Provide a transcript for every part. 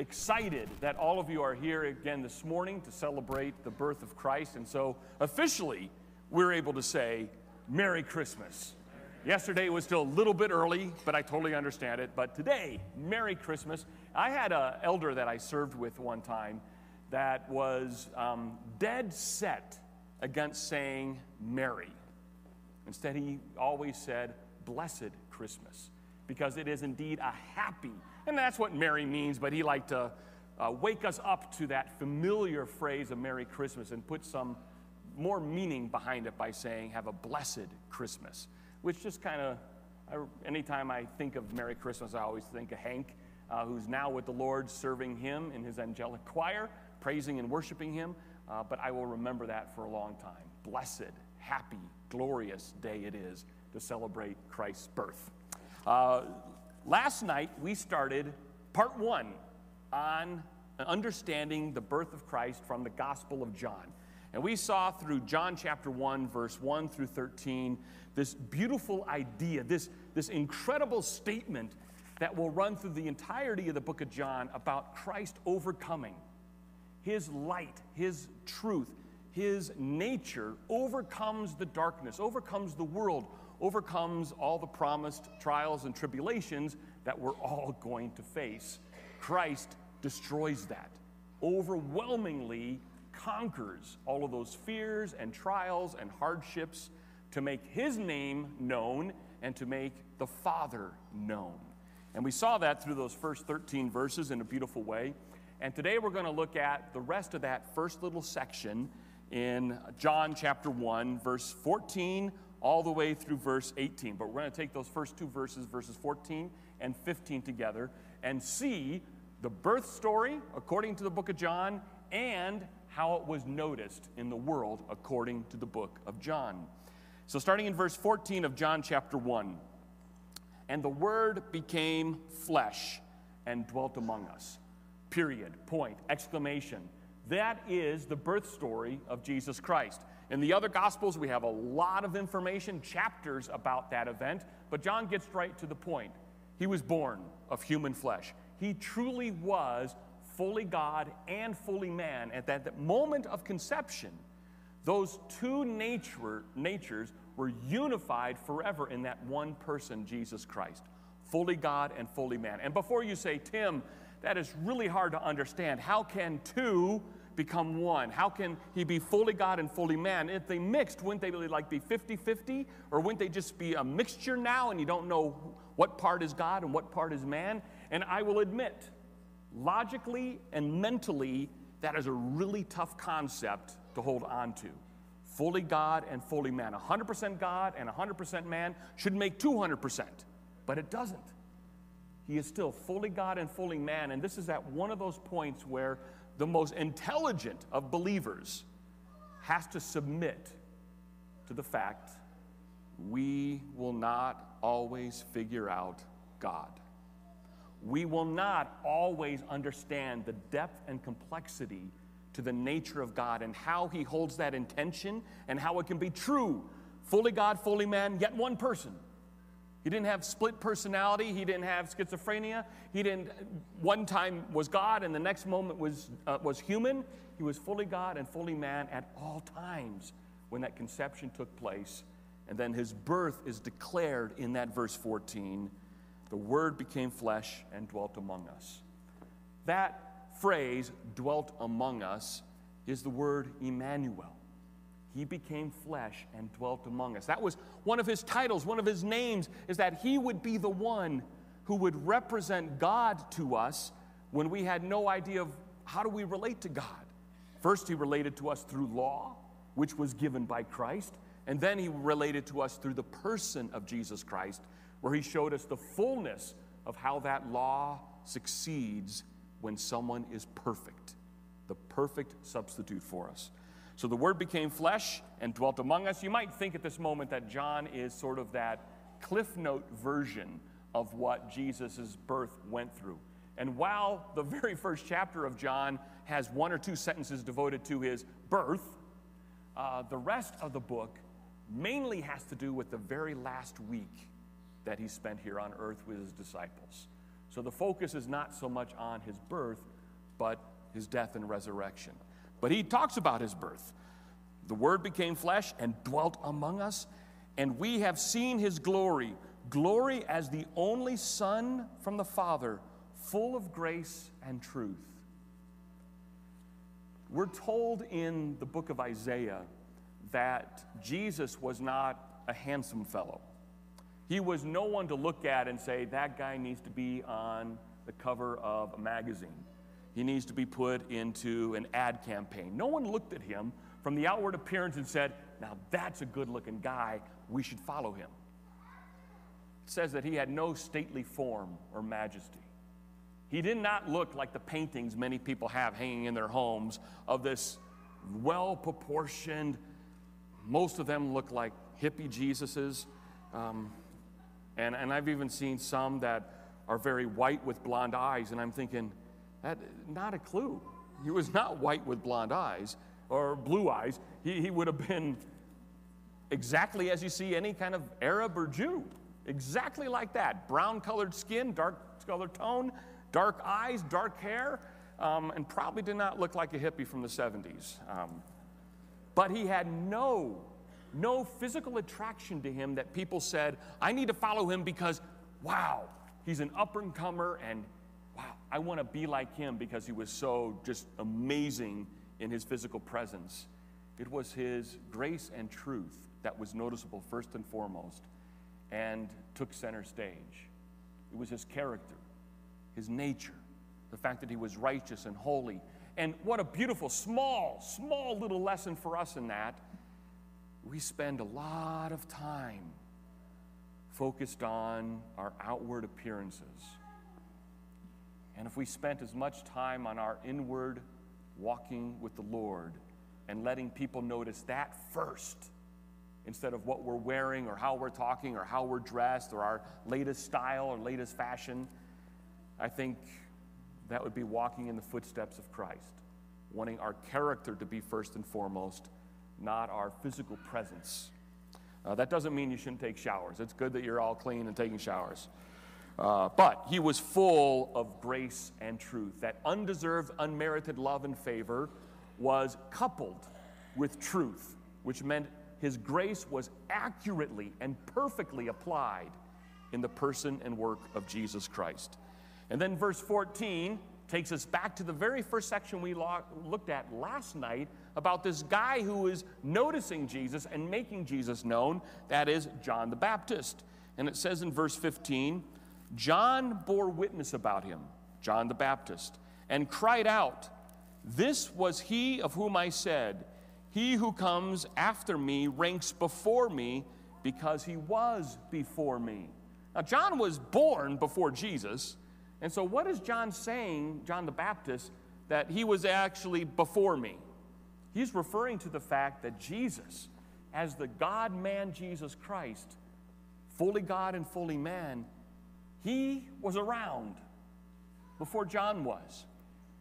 excited that all of you are here again this morning to celebrate the birth of Christ. And so officially, we're able to say, Merry Christmas. Yesterday was still a little bit early, but I totally understand it. But today, Merry Christmas. I had an elder that I served with one time that was dead set against saying Merry. Instead, he always said, Blessed Christmas, because it is indeed a happy, and that's what Merry means, but he liked to wake us up to that familiar phrase of Merry Christmas and put some more meaning behind it by saying, have a blessed Christmas, which just kind of, anytime I think of Merry Christmas, I always think of Hank, who's now with the Lord, serving him in his angelic choir, praising and worshiping him, but I will remember that for a long time. Blessed, happy, glorious day it is to celebrate Christ's birth. Last night, we started part one on understanding the birth of Christ from the Gospel of John. And we saw through John chapter 1, verse 1 through 13, this beautiful idea, this incredible statement that will run through the entirety of the book of John about Christ overcoming, his light, his truth, his nature overcomes the darkness, overcomes the world, overcomes all the promised trials and tribulations that we're all going to face. Christ destroys that, overwhelmingly conquers all of those fears and trials and hardships to make his name known and to make the Father known. And we saw that through those first 13 verses in a beautiful way. And today we're going to look at the rest of that first little section in John chapter 1, verse 14 all the way through verse 18. But we're going to take those first two verses, verses 14 and 15 together, and see the birth story according to the book of John and how it was noticed in the world according to the book of John. So starting in verse 14 of John chapter 1, and the Word became flesh and dwelt among us. Period, point, exclamation. That is the birth story of Jesus Christ. In the other Gospels, we have a lot of information, chapters about that event, but John gets right to the point. He was born of human flesh. He truly was fully God and fully man. At that moment of conception, those two natures were unified forever in that one person, Jesus Christ, fully God and fully man. And before you say, Tim, that is really hard to understand. How can two become one? How can he be fully God and fully man? If they mixed, wouldn't they really like be 50-50? Or wouldn't they just be a mixture now and you don't know what part is God and what part is man? And I will admit, logically and mentally, that is a really tough concept to hold on to. Fully God and fully man. 100% God and 100% man should make 200%, but it doesn't. He is still fully God and fully man, and this is at one of those points where the most intelligent of believers has to submit to the fact we will not always figure out God. We will not always understand the depth and complexity to the nature of God and how he holds that intention and how it can be true, fully God, fully man, yet one person. He didn't have split personality. He didn't have schizophrenia. He didn't, one time was God and the next moment was human. He was fully God and fully man at all times when that conception took place. And then his birth is declared in that verse 14. The Word became flesh and dwelt among us. That phrase, dwelt among us, is the word Emmanuel. He became flesh and dwelt among us. That was one of his titles, one of his names, is that he would be the one who would represent God to us when we had no idea of how do we relate to God. First, he related to us through law, which was given by Christ, and then he related to us through the person of Jesus Christ, where he showed us the fullness of how that law succeeds when someone is perfect, the perfect substitute for us. So the Word became flesh and dwelt among us. You might think at this moment that John is sort of that Cliff Note version of what Jesus' birth went through. And while the very first chapter of John has one or two sentences devoted to his birth, the rest of the book mainly has to do with the very last week that he spent here on earth with his disciples. So the focus is not so much on his birth, but his death and resurrection. But he talks about his birth. The Word became flesh and dwelt among us, and we have seen his glory, glory as the only Son from the Father, full of grace and truth. We're told in the book of Isaiah that Jesus was not a handsome fellow. He was no one to look at and say, that guy needs to be on the cover of a magazine. He needs to be put into an ad campaign. No one looked at him from the outward appearance and said, now that's a good-looking guy, we should follow him. It says that he had no stately form or majesty. He did not look like the paintings many people have hanging in their homes of this well-proportioned, most of them look like hippie Jesuses. And I've even seen some that are very white with blonde eyes, and I'm thinking, that not a clue. He was not white with blonde eyes or blue eyes. He would have been exactly as you see any kind of Arab or Jew, exactly like that. Brown-colored skin, dark-colored tone, dark eyes, dark hair, and probably did not look like a hippie from the 70s. But he had no physical attraction to him that people said, I need to follow him because, wow, he's an up-and-comer, and wow, I want to be like him because he was so just amazing in his physical presence. It was his grace and truth that was noticeable first and foremost and took center stage. It was his character, his nature, the fact that he was righteous and holy. And what a beautiful, small little lesson for us in that. We spend a lot of time focused on our outward appearances. And if we spent as much time on our inward walking with the Lord and letting people notice that first, instead of what we're wearing or how we're talking or how we're dressed or our latest style or latest fashion, I think that would be walking in the footsteps of Christ, wanting our character to be first and foremost, not our physical presence. That doesn't mean you shouldn't take showers. It's good that you're all clean and taking showers. But he was full of grace and truth. That undeserved, unmerited love and favor was coupled with truth, which meant his grace was accurately and perfectly applied in the person and work of Jesus Christ. And then verse 14 takes us back to the very first section we looked at last night about this guy who is noticing Jesus and making Jesus known, that is John the Baptist. And it says in verse 15, John bore witness about him, John the Baptist, and cried out, "This was he of whom I said, he who comes after me ranks before me because he was before me." Now, John was born before Jesus, and so what is John saying, John the Baptist, that he was actually before me? He's referring to the fact that Jesus, as the God-man Jesus Christ, fully God and fully man, he was around before John was.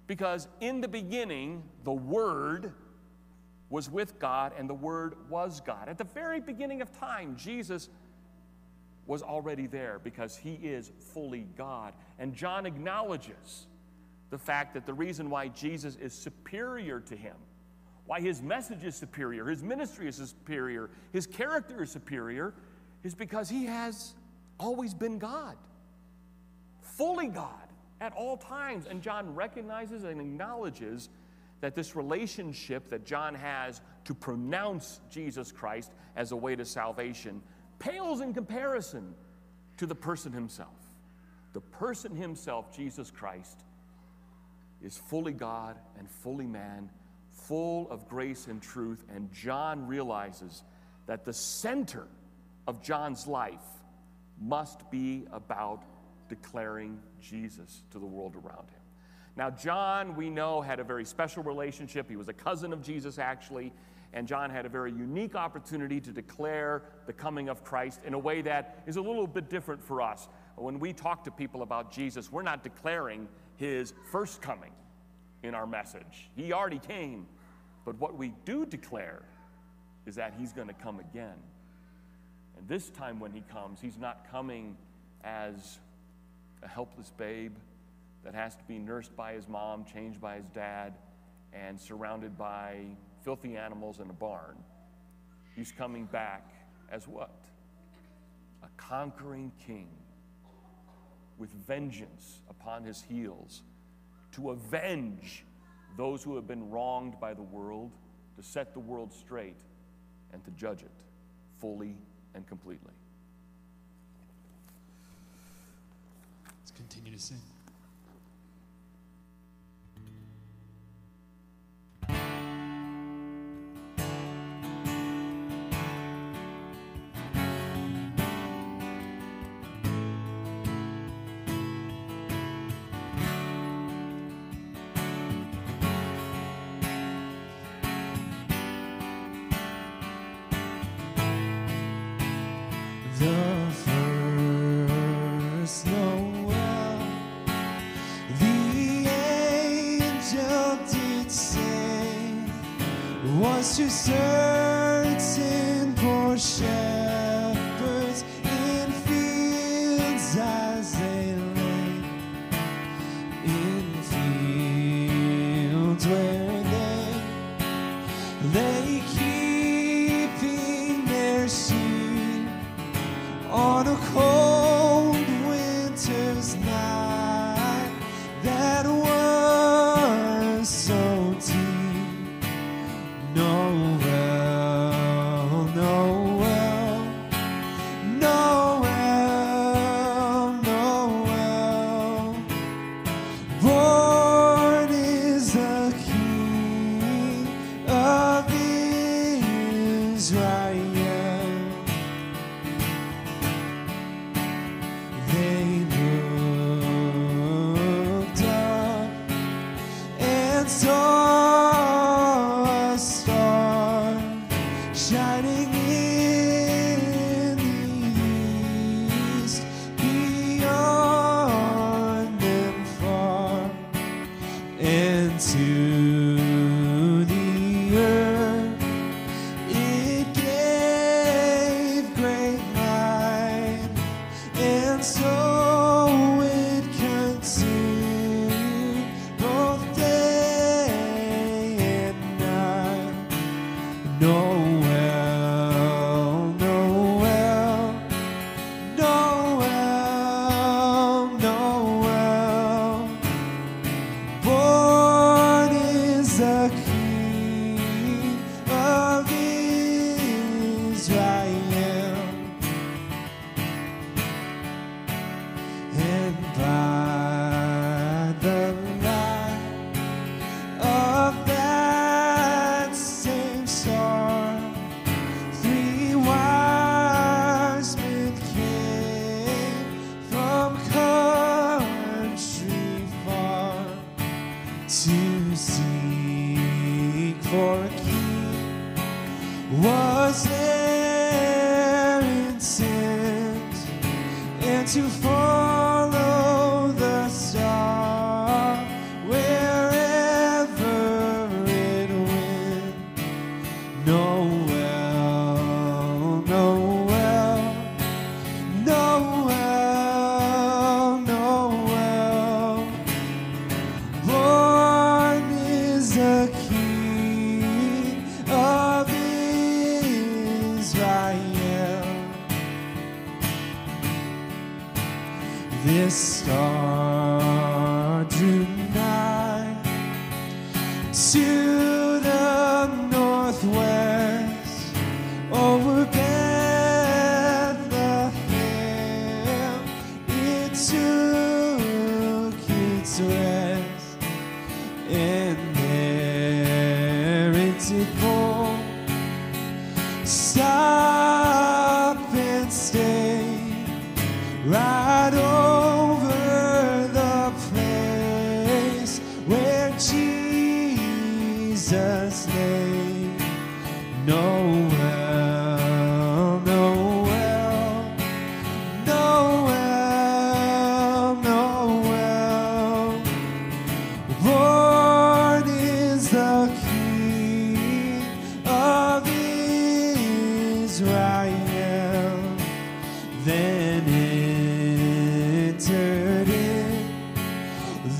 Because in the beginning, the Word was with God, and the Word was God. At the very beginning of time, Jesus was already there because he is fully God. And John acknowledges the fact that the reason why Jesus is superior to him, why his message is superior, his ministry is superior, his character is superior, is because he has always been God, fully God at all times. And John recognizes and acknowledges that this relationship that John has to pronounce Jesus Christ as a way to salvation pales in comparison to the person himself. The person himself, Jesus Christ, is fully God and fully man, full of grace and truth, and John realizes that the center of John's life must be about declaring Jesus to the world around him. Now, John, we know, had a very special relationship. He was a cousin of Jesus, actually, and John had a very unique opportunity to declare the coming of Christ in a way that is a little bit different for us. When we talk to people about Jesus, we're not declaring his first coming in our message. He already came. But what we do declare is that he's going to come again. And this time when he comes, he's not coming as a helpless babe that has to be nursed by his mom, changed by his dad, and surrounded by filthy animals in a barn. He's coming back as what? A conquering king with vengeance upon his heels to avenge those who have been wronged by the world, to set the world straight, and to judge it fully and completely. Let's continue to sing. To certain poor shepherds in fields as they lay, in fields where they lay keeping their sheep on a cold winter's night that was so deep.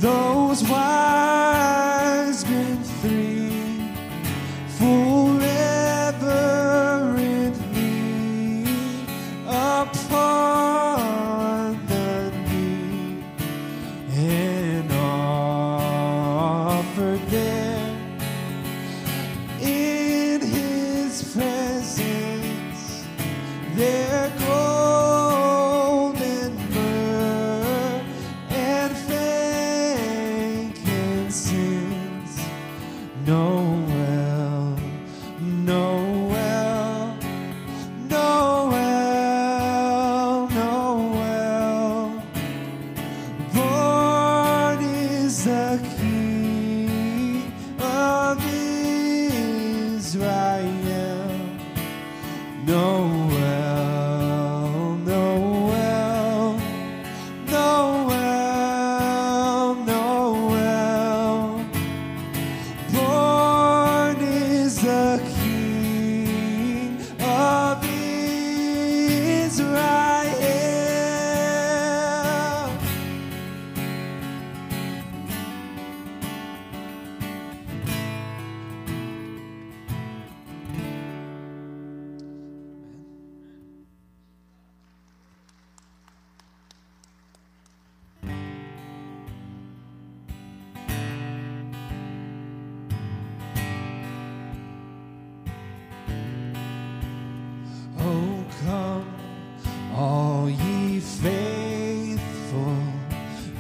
those wise men three forever with me upon the knee and offer them in his presence their glory. The King of Israel, Noel, Noel, Noel, Noel. Born is the King of Israel.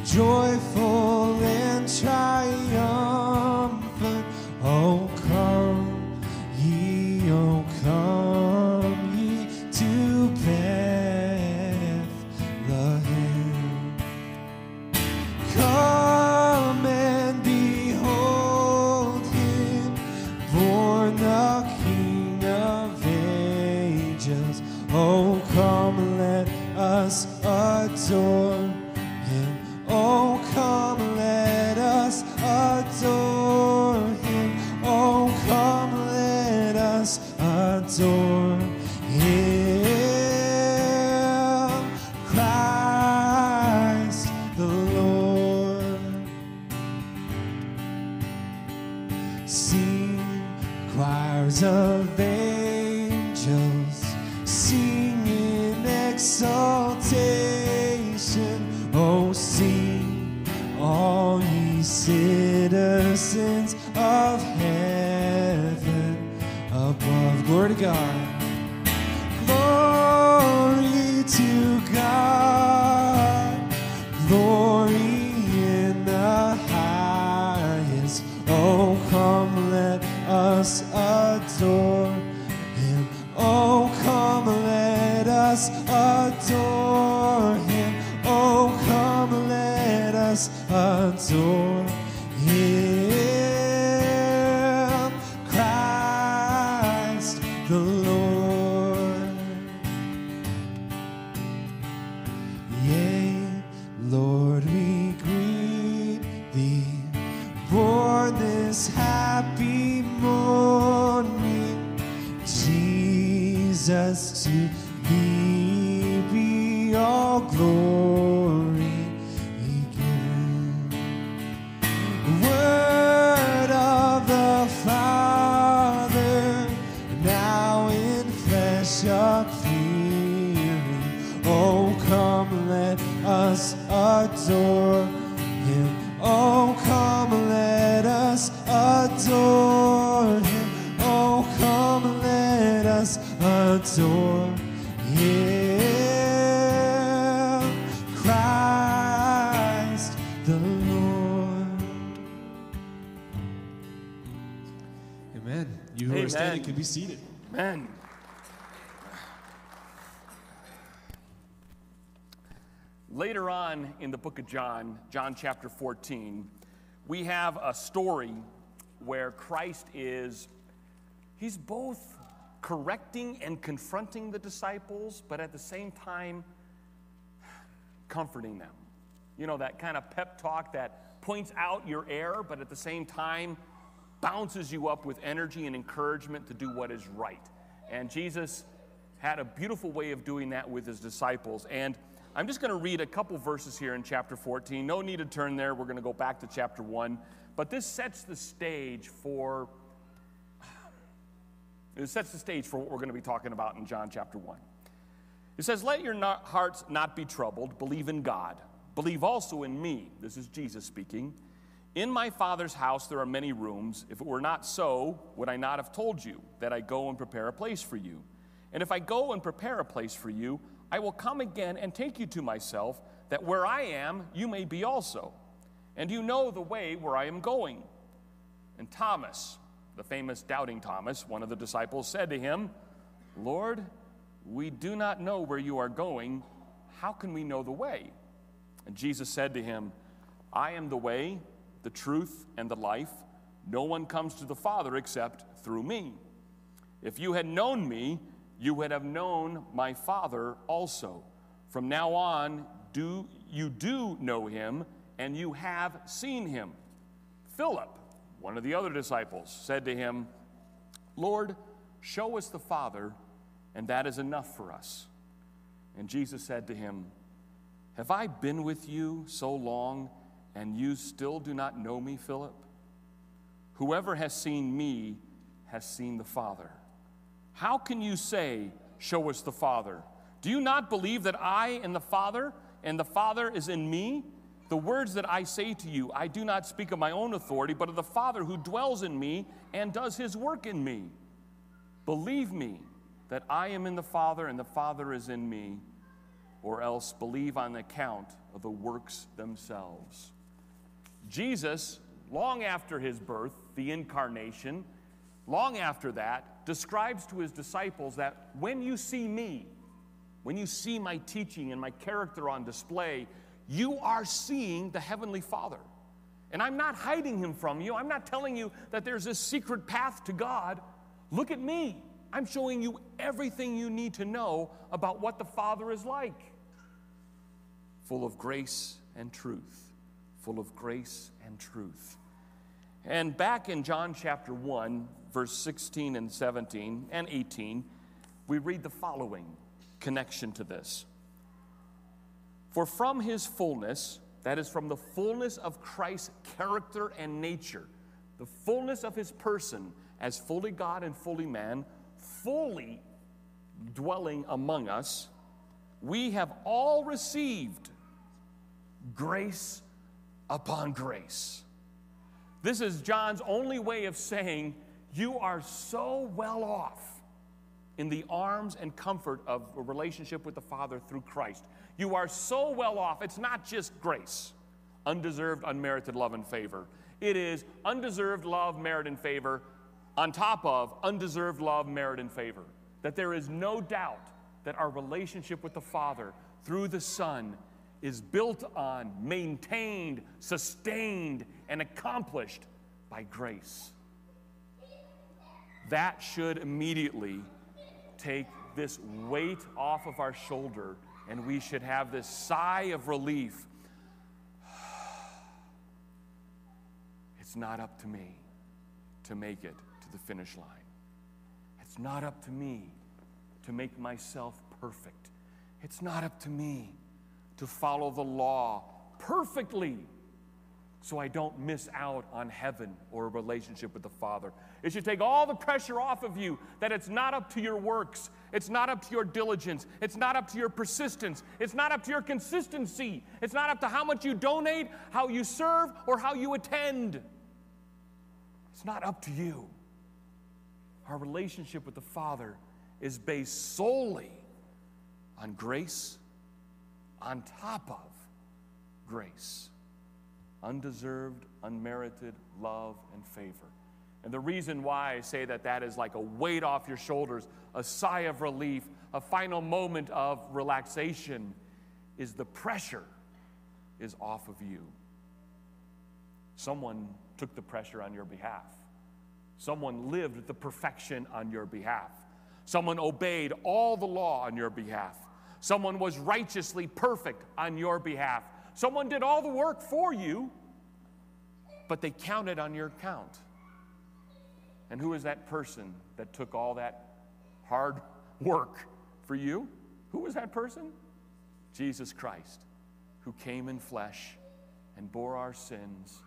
Joyful and triumphant, oh come ye to Bethlehem. Come and behold him, born the King of ages. Oh come, let us adore him. Oh, come, let us adore him. Oh, come, let us adore him. Christ the Lord. Sing, choirs of angels, sing in exaltation. Oh, sing, all ye citizens of heaven above. Glory to God. Glory to God. Glory in the highest. Oh, come, let us adore him. Oh, come, let us adore him. Oh, come, let adore him, Christ the Lord. Yea, Lord, we greet thee, born this happy morning, Jesus, to thee be all glory. Oh, come, let us adore him. Oh, come, let us adore him. Oh, come, let us adore him. Christ the Lord. Amen. You who are standing can be seated. Amen. Later on in the book of John, John chapter 14, we have a story where Christ he's both correcting and confronting the disciples, but at the same time, comforting them. You know, that kind of pep talk that points out your error, but at the same time, bounces you up with energy and encouragement to do what is right. And Jesus had a beautiful way of doing that with his disciples. And I'm just going to read a couple verses here in chapter 14. No need to turn there. We're going to go back to chapter 1. But this sets the stage for what we're going to be talking about in John chapter 1. It says, "Let your hearts not be troubled. Believe in God. Believe also in me." This is Jesus speaking. "In my Father's house there are many rooms. If it were not so, would I not have told you that I go and prepare a place for you? And if I go and prepare a place for you, I will come again and take you to myself, that where I am, you may be also. And you know the way where I am going." And Thomas, the famous doubting Thomas, one of the disciples, said to him, "Lord, we do not know where you are going. How can we know the way?" And Jesus said to him, "I am the way, the truth, and the life. No one comes to the Father except through me. If you had known me, you would have known my Father also. From now on, you do know him, and you have seen him." Philip, one of the other disciples, said to him, "Lord, show us the Father, and that is enough for us." And Jesus said to him, "Have I been with you so long, and you still do not know me, Philip? Whoever has seen me has seen the Father. How can you say, 'Show us the Father'? Do you not believe that I am the Father, and the Father is in me? The words that I say to you, I do not speak of my own authority, but of the Father who dwells in me and does his work in me. Believe me that I am in the Father, and the Father is in me, or else believe on account of the works themselves." Jesus, long after his birth, the incarnation, long after that, describes to his disciples that when you see me, when you see my teaching and my character on display, you are seeing the Heavenly Father. And I'm not hiding him from you. I'm not telling you that there's this secret path to God. Look at me. I'm showing you everything you need to know about what the Father is like. Full of grace and truth. Full of grace and truth. And back in John chapter 1, verse 16 and 17 and 18, we read the following connection to this. "For from his fullness," that is from the fullness of Christ's character and nature, the fullness of his person as fully God and fully man, fully dwelling among us, we have all received grace upon grace. This is John's only way of saying, you are so well off in the arms and comfort of a relationship with the Father through Christ. You are so well off. It's not just grace, undeserved, unmerited love and favor. It is undeserved love, merit, and favor on top of undeserved love, merit, and favor. That there is no doubt that our relationship with the Father through the Son is built on, maintained, sustained, and accomplished by grace. That should immediately take this weight off of our shoulder, and we should have this sigh of relief. It's not up to me to make it to the finish line. It's not up to me to make myself perfect. It's not up to me to follow the law perfectly so I don't miss out on heaven or a relationship with the Father. It should take all the pressure off of you that it's not up to your works. It's not up to your diligence. It's not up to your persistence. It's not up to your consistency. It's not up to how much you donate, how you serve, or how you attend. It's not up to you. Our relationship with the Father is based solely on grace, on top of grace. Undeserved, unmerited love and favor. And the reason why I say that that is like a weight off your shoulders, a sigh of relief, a final moment of relaxation, is the pressure is off of you. Someone took the pressure on your behalf. Someone lived the perfection on your behalf. Someone obeyed all the law on your behalf. Someone was righteously perfect on your behalf. Someone did all the work for you, but they counted on your account. And who is that person that took all that hard work for you? Who was that person? Jesus Christ, who came in flesh and bore our sins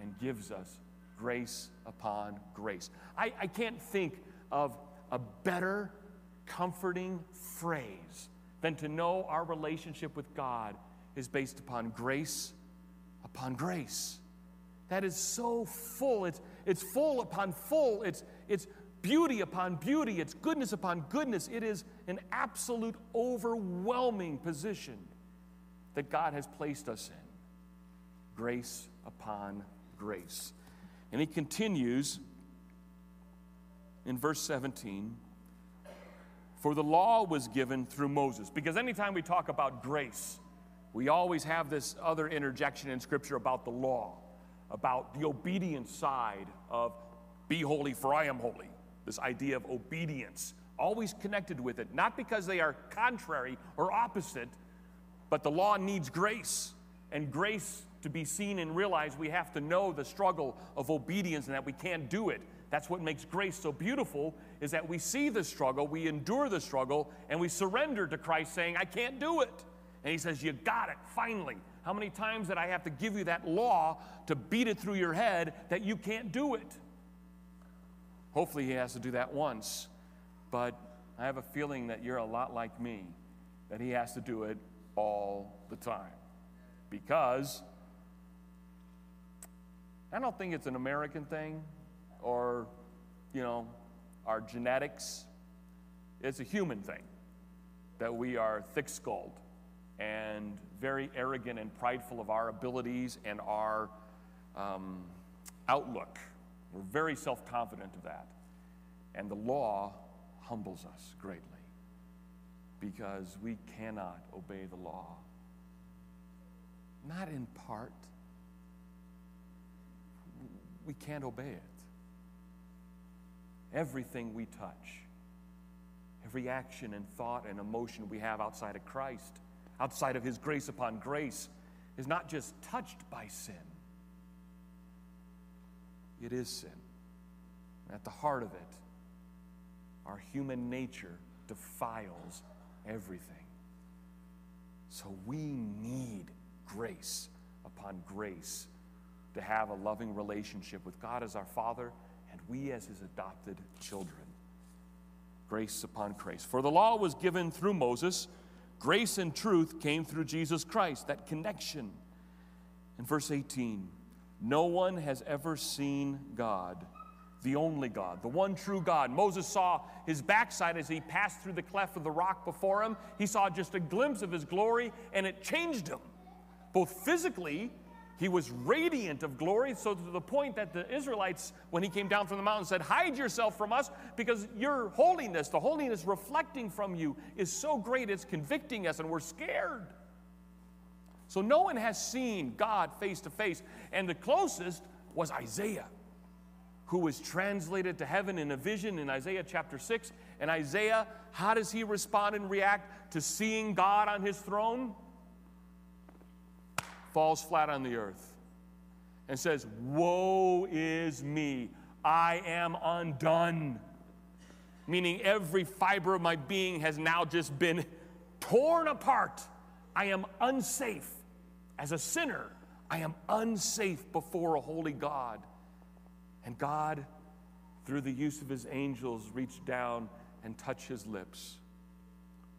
and gives us grace upon grace. I can't think of a better comforting phrase than to know our relationship with God is based upon grace upon grace. That is so full. It's full upon full. It's beauty upon beauty. It's goodness upon goodness. It is an absolute overwhelming position that God has placed us in. Grace upon grace. And he continues in verse 17, for the law was given through Moses. Because anytime we talk about grace, we always have this other interjection in Scripture about the law, about the obedience side of be holy for I am holy. This idea of obedience, always connected with it, not because they are contrary or opposite, but the law needs grace. And grace, to be seen and realized, we have to know the struggle of obedience and that we can't do it. That's what makes grace so beautiful, is that we see the struggle, we endure the struggle, and we surrender to Christ saying, I can't do it. And he says, you got it, finally. How many times did I have to give you that law to beat it through your head that you can't do it? Hopefully he has to do that once, but I have a feeling that you're a lot like me, that he has to do it all the time. Because I don't think it's an American thing or, our genetics. It's a human thing that we are thick-skulled and very arrogant and prideful of our abilities and our outlook. We're very self-confident of that. And the law humbles us greatly because we cannot obey the law. Not in part. We can't obey it. Everything we touch, every action and thought and emotion we have outside of Christ, outside of his grace upon grace, is not just touched by sin. It is sin. And at the heart of it, our human nature defiles everything. So we need grace upon grace to have a loving relationship with God as our Father and we as his adopted children. Grace upon grace. For the law was given through Moses, grace and truth came through Jesus Christ. That connection. In verse 18, no one has ever seen God, the only God, the one true God. Moses saw his backside as he passed through the cleft of the rock before him. He saw just a glimpse of his glory and it changed him. Both physically, he was radiant of glory, so to the point that the Israelites, when he came down from the mountain, said, hide yourself from us because your holiness, the holiness reflecting from you, is so great it's convicting us and we're scared. So no one has seen God face to face. And the closest was Isaiah, who was translated to heaven in a vision in Isaiah chapter 6. And Isaiah, how does he respond and react to seeing God on his throne? Falls flat on the earth and says, woe is me, I am undone. Meaning every fiber of my being has now just been torn apart. I am unsafe. As a sinner, I am unsafe before a holy God. And God, through the use of his angels, reached down and touched his lips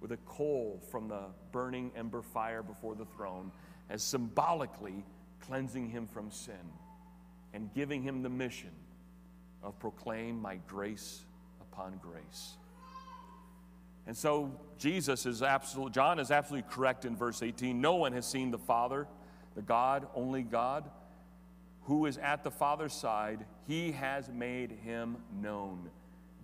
with a coal from the burning ember fire before the throne, as symbolically cleansing him from sin and giving him the mission of proclaim my grace upon grace. And so John is absolutely correct in verse 18. No one has seen the Father, the God, only God, who is at the Father's side. He has made him known.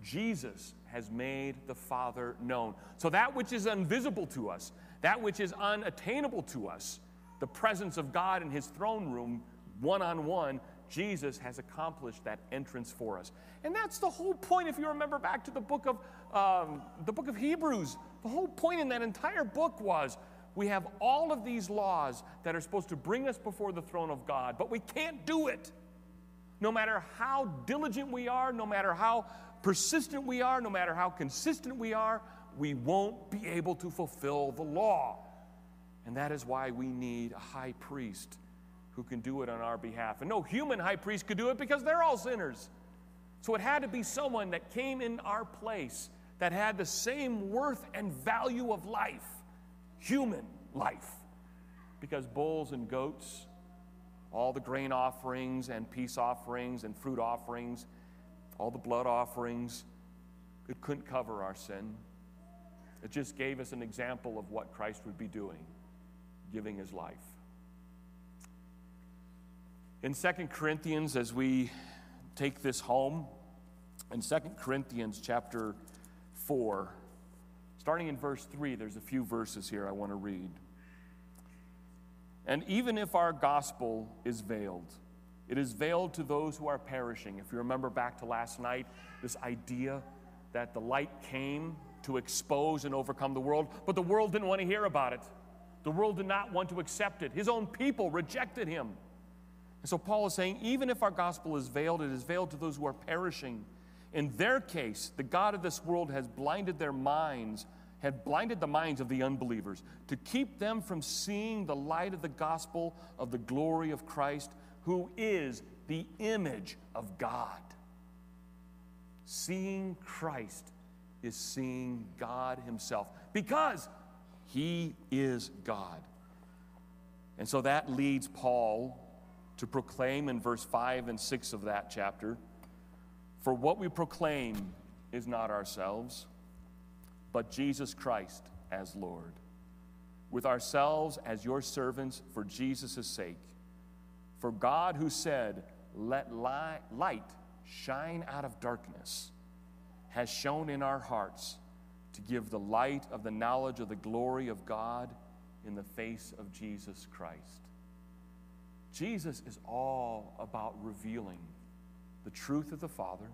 Jesus has made the Father known. So that which is invisible to us, that which is unattainable to us, the presence of God in his throne room, one-on-one, Jesus has accomplished that entrance for us. And that's the whole point, if you remember back to the book of Hebrews. The whole point in that entire book was we have all of these laws that are supposed to bring us before the throne of God, but we can't do it. No matter how diligent we are, no matter how persistent we are, no matter how consistent we are, we won't be able to fulfill the law. And that is why we need a high priest who can do it on our behalf. And no human high priest could do it because they're all sinners. So it had to be someone that came in our place that had the same worth and value of life, human life. Because bulls and goats, all the grain offerings and peace offerings and fruit offerings, all the blood offerings, it couldn't cover our sin. It just gave us an example of what Christ would be doing, giving his life. In 2 Corinthians, as we take this home, in 2 Corinthians chapter 4, starting in verse 3, there's a few verses here I want to read. And even if our gospel is veiled, it is veiled to those who are perishing. If you remember back to last night, this idea that the light came to expose and overcome the world, but the world didn't want to hear about it. The world did not want to accept it. His own people rejected him. And so Paul is saying, even if our gospel is veiled, it is veiled to those who are perishing. In their case, the God of this world has blinded their minds, had blinded the minds of the unbelievers, to keep them from seeing the light of the gospel of the glory of Christ, who is the image of God. Seeing Christ is seeing God himself, because he is God. And so that leads Paul to proclaim in verse 5 and 6 of that chapter, "For what we proclaim is not ourselves, but Jesus Christ as Lord, with ourselves as your servants for Jesus' sake. For God, who said, 'Let light shine out of darkness,' has shown in our hearts to give the light of the knowledge of the glory of God in the face of Jesus Christ." Jesus is all about revealing the truth of the Father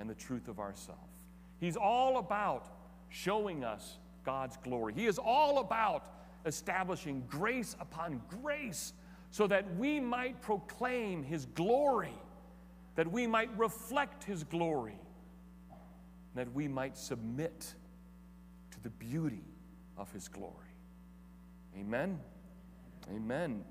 and the truth of ourselves. He's all about showing us God's glory. He is all about establishing grace upon grace so that we might proclaim his glory, that we might reflect his glory, that we might submit to the beauty of his glory. Amen. Amen.